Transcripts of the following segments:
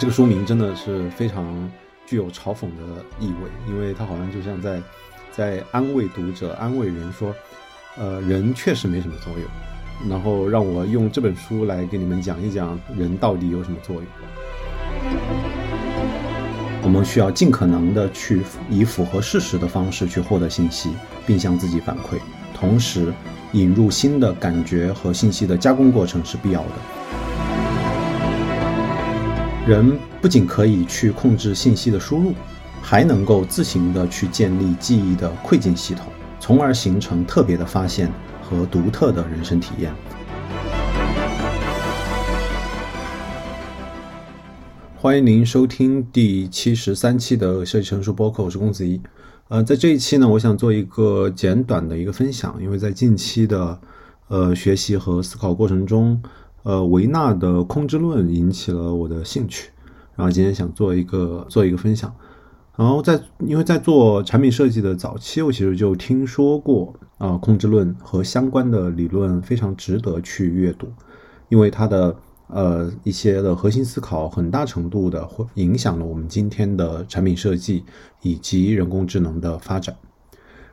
这个书名真的是非常具有嘲讽的意味，因为它好像就像在安慰读者、安慰人说，人确实没什么作用，然后让我用这本书来给你们讲一讲人到底有什么作用。我们需要尽可能的去以符合事实的方式去获得信息，并向自己反馈，同时引入新的感觉和信息的加工过程是必要的。人不仅可以去控制信息的输入，还能够自行的去建立记忆的馈进系统，从而形成特别的发现和独特的人生体验。欢迎您收听第73期的设计成熟播客，我是龚子怡。在这一期呢，我想做一个简短的一个分享，因为在近期的学习和思考过程中，维纳的空之论引起了我的兴趣，然后今天想做一个分享。然后因为在做产品设计的早期，我其实就听说过空之论和相关的理论非常值得去阅读，因为它的一些的核心思考很大程度的会影响了我们今天的产品设计以及人工智能的发展。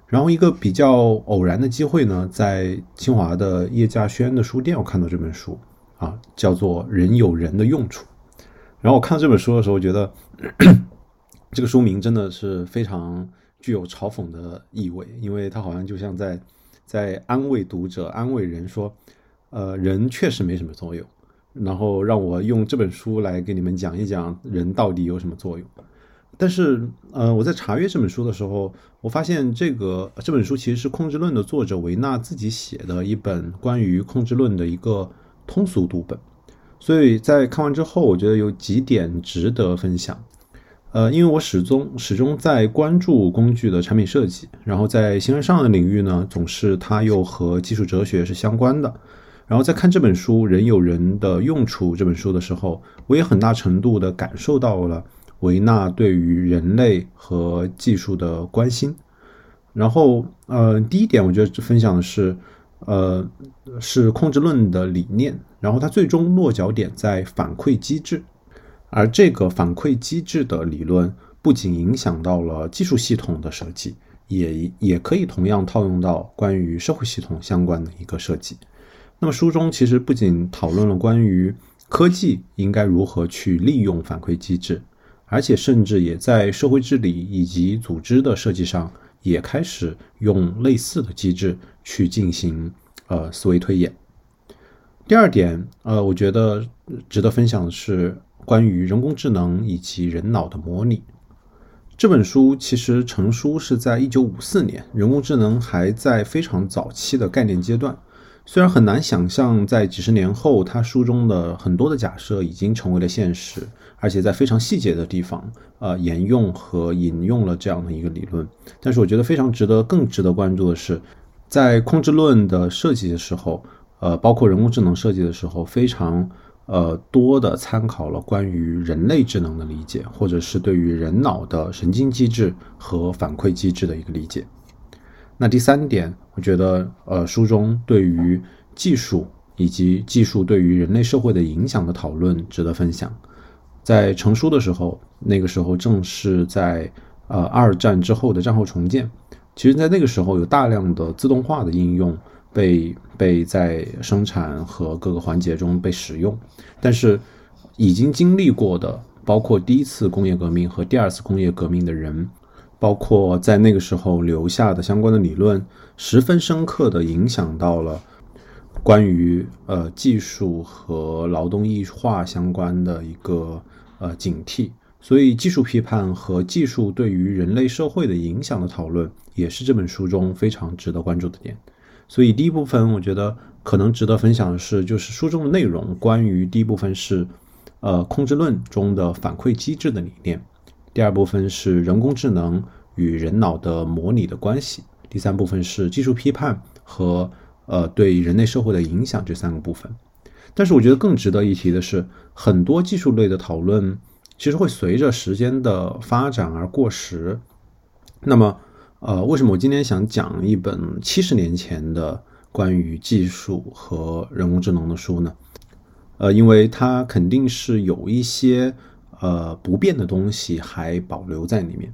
然后一个比较偶然的机会呢，在清华的叶稼轩的书店我看到这本书啊，叫做《人有人的用处》。然后我看这本书的时候觉得这个书名真的是非常具有嘲讽的意味，因为它好像就像在安慰读者、安慰人说，人确实没什么作用，然后让我用这本书来给你们讲一讲人到底有什么作用。但是我在查阅这本书的时候，我发现这本书其实是控制论的作者维纳自己写的一本关于控制论的一个通俗读本，所以在看完之后我觉得有几点值得分享。因为我始终在关注工具的产品设计，然后在形而上的领域呢，总是它又和技术哲学是相关的。然后在看这本书《人有人的用处》这本书的时候，我也很大程度的感受到了维纳对于人类和技术的关心。然后第一点我觉得分享的是控制论的理念，然后它最终落脚点在反馈机制。而这个反馈机制的理论不仅影响到了技术系统的设计，也可以同样套用到关于社会系统相关的一个设计。那么书中其实不仅讨论了关于科技应该如何去利用反馈机制，而且甚至也在社会治理以及组织的设计上也开始用类似的机制去进行思维推演。第二点我觉得值得分享的是关于人工智能以及人脑的模拟。这本书其实成书是在1954年，人工智能还在非常早期的概念阶段，虽然很难想象在几十年后它书中的很多的假设已经成为了现实，而且在非常细节的地方沿用和引用了这样的一个理论。但是我觉得非常更值得关注的是，在控制论的设计的时候，包括人工智能设计的时候，非常多的参考了关于人类智能的理解，或者是对于人脑的神经机制和反馈机制的一个理解。那第三点我觉得书中对于技术以及技术对于人类社会的影响的讨论值得分享。在成书的时候，那个时候正是在二战之后的战后重建，其实在那个时候有大量的自动化的应用被在生产和各个环节中被使用，但是已经经历过的，包括第一次工业革命和第二次工业革命的人，包括在那个时候留下的相关的理论，十分深刻的影响到了关于技术和劳动异化相关的一个警惕。所以技术批判和技术对于人类社会的影响的讨论也是这本书中非常值得关注的点。所以第一部分我觉得可能值得分享的是，就是书中的内容，关于第一部分是控制论中的反馈机制的理念，第二部分是人工智能与人脑的模拟的关系，第三部分是技术批判和对人类社会的影响，这三个部分。但是我觉得更值得一提的是，很多技术类的讨论其实会随着时间的发展而过时。那么为什么我今天想讲一本70年前的关于技术和人工智能的书呢？因为它肯定是有一些不变的东西还保留在里面。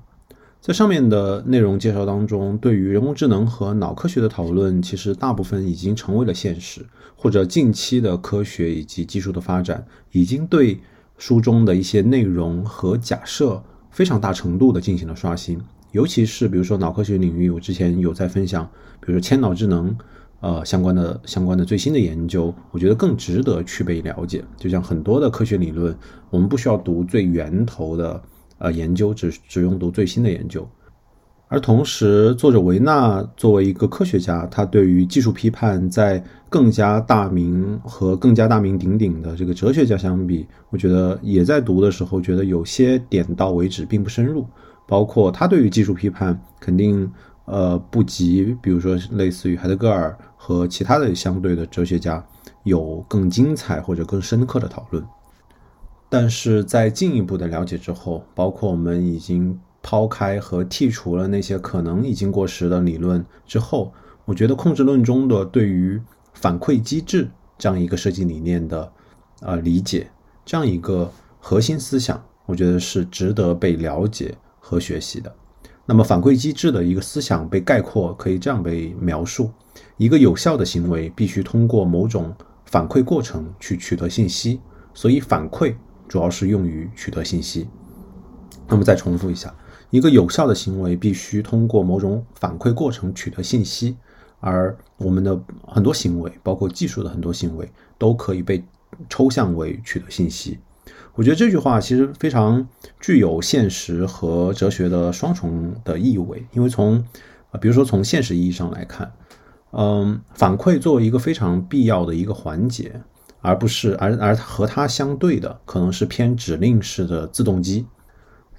在上面的内容介绍当中，对于人工智能和脑科学的讨论其实大部分已经成为了现实，或者近期的科学以及技术的发展已经对书中的一些内容和假设非常大程度的进行了刷新。尤其是比如说脑科学领域，我之前有在分享比如说千脑智能相关的最新的研究，我觉得更值得去被了解。就像很多的科学理论，我们不需要读最源头的研究，只用读最新的研究。而同时，作者维纳作为一个科学家，他对于技术批判在更加大名鼎鼎的这个哲学家相比，我觉得也在读的时候觉得有些点到为止，并不深入。包括他对于技术批判肯定不及比如说类似于海德格尔和其他的相对的哲学家有更精彩或者更深刻的讨论。但是在进一步的了解之后，包括我们已经抛开和剔除了那些可能已经过时的理论之后，我觉得控制论中的对于反馈机制这样一个设计理念的理解，这样一个核心思想，我觉得是值得被了解和学习的。那么反馈机制的一个思想被概括可以这样被描述：一个有效的行为必须通过某种反馈过程去取得信息，所以反馈主要是用于取得信息。那么再重复一下，一个有效的行为必须通过某种反馈过程取得信息，而我们的很多行为，包括技术的很多行为，都可以被抽象为取得信息。我觉得这句话其实非常具有现实和哲学的双重的意味，因为比如说从现实意义上来看，反馈作为一个非常必要的一个环节，而和它相对的可能是偏指令式的自动机。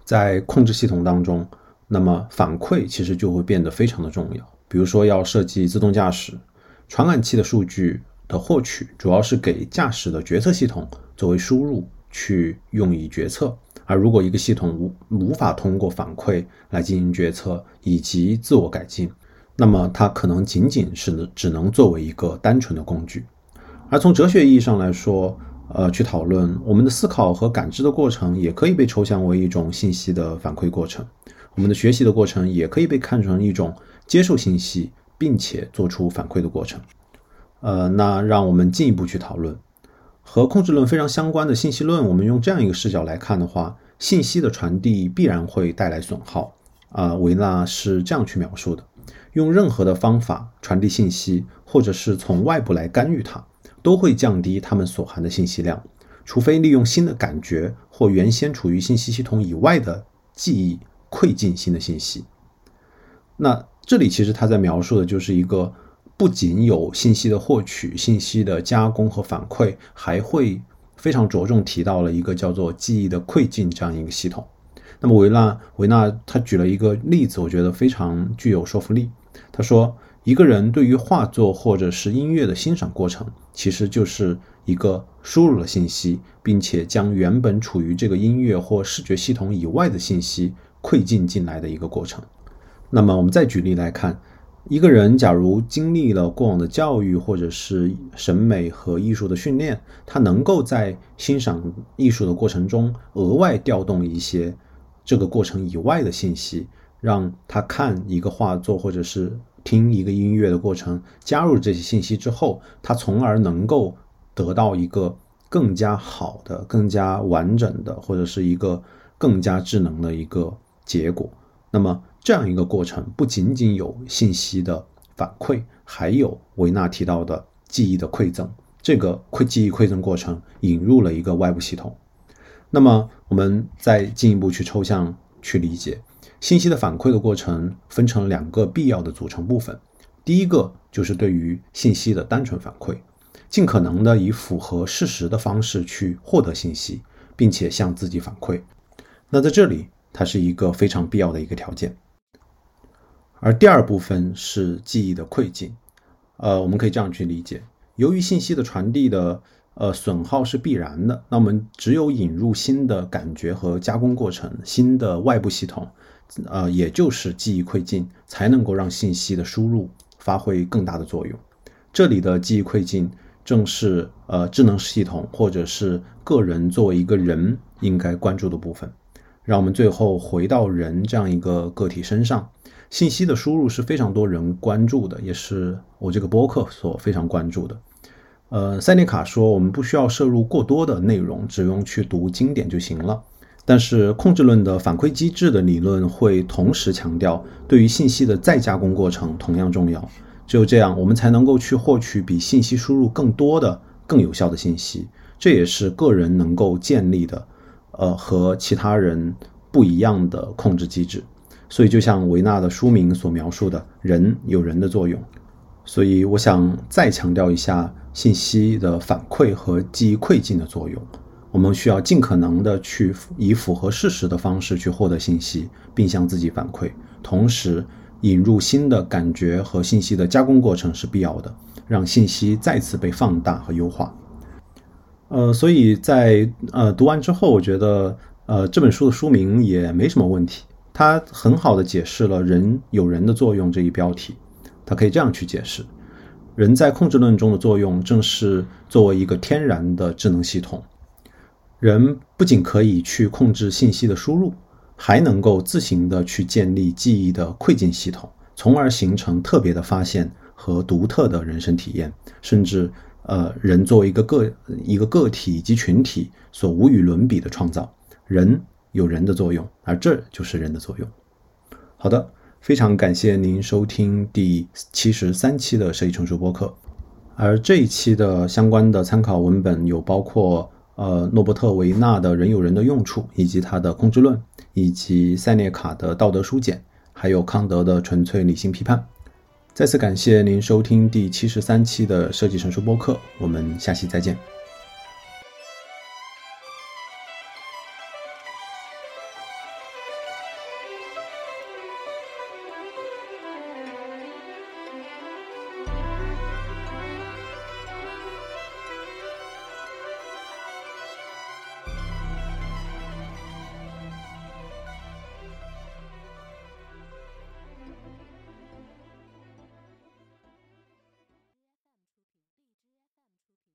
在控制系统当中，那么反馈其实就会变得非常的重要。比如说要设计自动驾驶，传感器的数据的获取主要是给驾驶的决策系统作为输入去用以决策，而如果一个系统无法通过反馈来进行决策以及自我改进，那么它可能只能作为一个单纯的工具。而从哲学意义上来说，去讨论我们的思考和感知的过程也可以被抽象为一种信息的反馈过程，我们的学习的过程也可以被看成一种接受信息并且做出反馈的过程。那让我们进一步去讨论和控制论非常相关的信息论。我们用这样一个视角来看的话，信息的传递必然会带来损耗。维纳是这样去描述的：用任何的方法传递信息，或者是从外部来干预它，都会降低它们所含的信息量，除非利用新的感觉或原先处于信息系统以外的记忆窥进新的信息。那这里其实他在描述的就是一个不仅有信息的获取、信息的加工和反馈，还会非常着重提到了一个叫做记忆的窥进这样一个系统。那么维纳他举了一个例子，我觉得非常具有说服力。他说，一个人对于画作或者是音乐的欣赏过程，其实就是一个输入了信息，并且将原本处于这个音乐或视觉系统以外的信息窥进进来的一个过程。那么我们再举例来看，一个人假如经历了过往的教育或者是审美和艺术的训练，他能够在欣赏艺术的过程中额外调动一些这个过程以外的信息，让他看一个画作或者是听一个音乐的过程加入这些信息之后，它从而能够得到一个更加好的、更加完整的，或者是一个更加智能的一个结果。那么这样一个过程不仅仅有信息的反馈，还有维纳提到的记忆的馈赠。这个记忆馈赠过程引入了一个外部系统。那么我们再进一步去抽象去理解，信息的反馈的过程分成两个必要的组成部分。第一个就是对于信息的单纯反馈，尽可能的以符合事实的方式去获得信息，并且向自己反馈。那在这里，它是一个非常必要的一个条件。而第二部分是记忆的窥进。我们可以这样去理解，由于信息的传递的损耗是必然的，那我们只有引入新的感觉和加工过程，新的外部系统，也就是记忆窥进，才能够让信息的输入发挥更大的作用。这里的记忆窥进正是智能系统或者是个人作为一个人应该关注的部分。让我们最后回到人这样一个个体身上，信息的输入是非常多人关注的，也是我这个播客所非常关注的。塞涅卡说我们不需要摄入过多的内容，只用去读经典就行了。但是控制论的反馈机制的理论会同时强调对于信息的再加工过程同样重要，只有这样我们才能够去获取比信息输入更多的更有效的信息。这也是个人能够建立的和其他人不一样的控制机制。所以就像维纳的书名所描述的，人有人的作用。所以我想再强调一下信息的反馈和记忆馈进的作用。我们需要尽可能的去以符合事实的方式去获得信息，并向自己反馈，同时引入新的感觉和信息的加工过程是必要的，让信息再次被放大和优化。所以在读完之后，我觉得这本书的书名也没什么问题，它很好的解释了人有人的作用这一标题。它可以这样去解释，人在控制论中的作用正是作为一个天然的智能系统，人不仅可以去控制信息的输入，还能够自行的去建立记忆的馈进系统，从而形成特别的发现和独特的人生体验，甚至人作为一个个体以及群体所无与伦比的创造。人有人的作用，而这就是人的作用。好的，非常感谢您收听第73期的设计成熟播客，而这一期的相关的参考文本有包括诺伯特·维纳的人有人的用处，以及他的控制论，以及塞涅卡的道德书简，还有康德的纯粹理性批判。再次感谢您收听第73期的设计成熟播客，我们下期再见。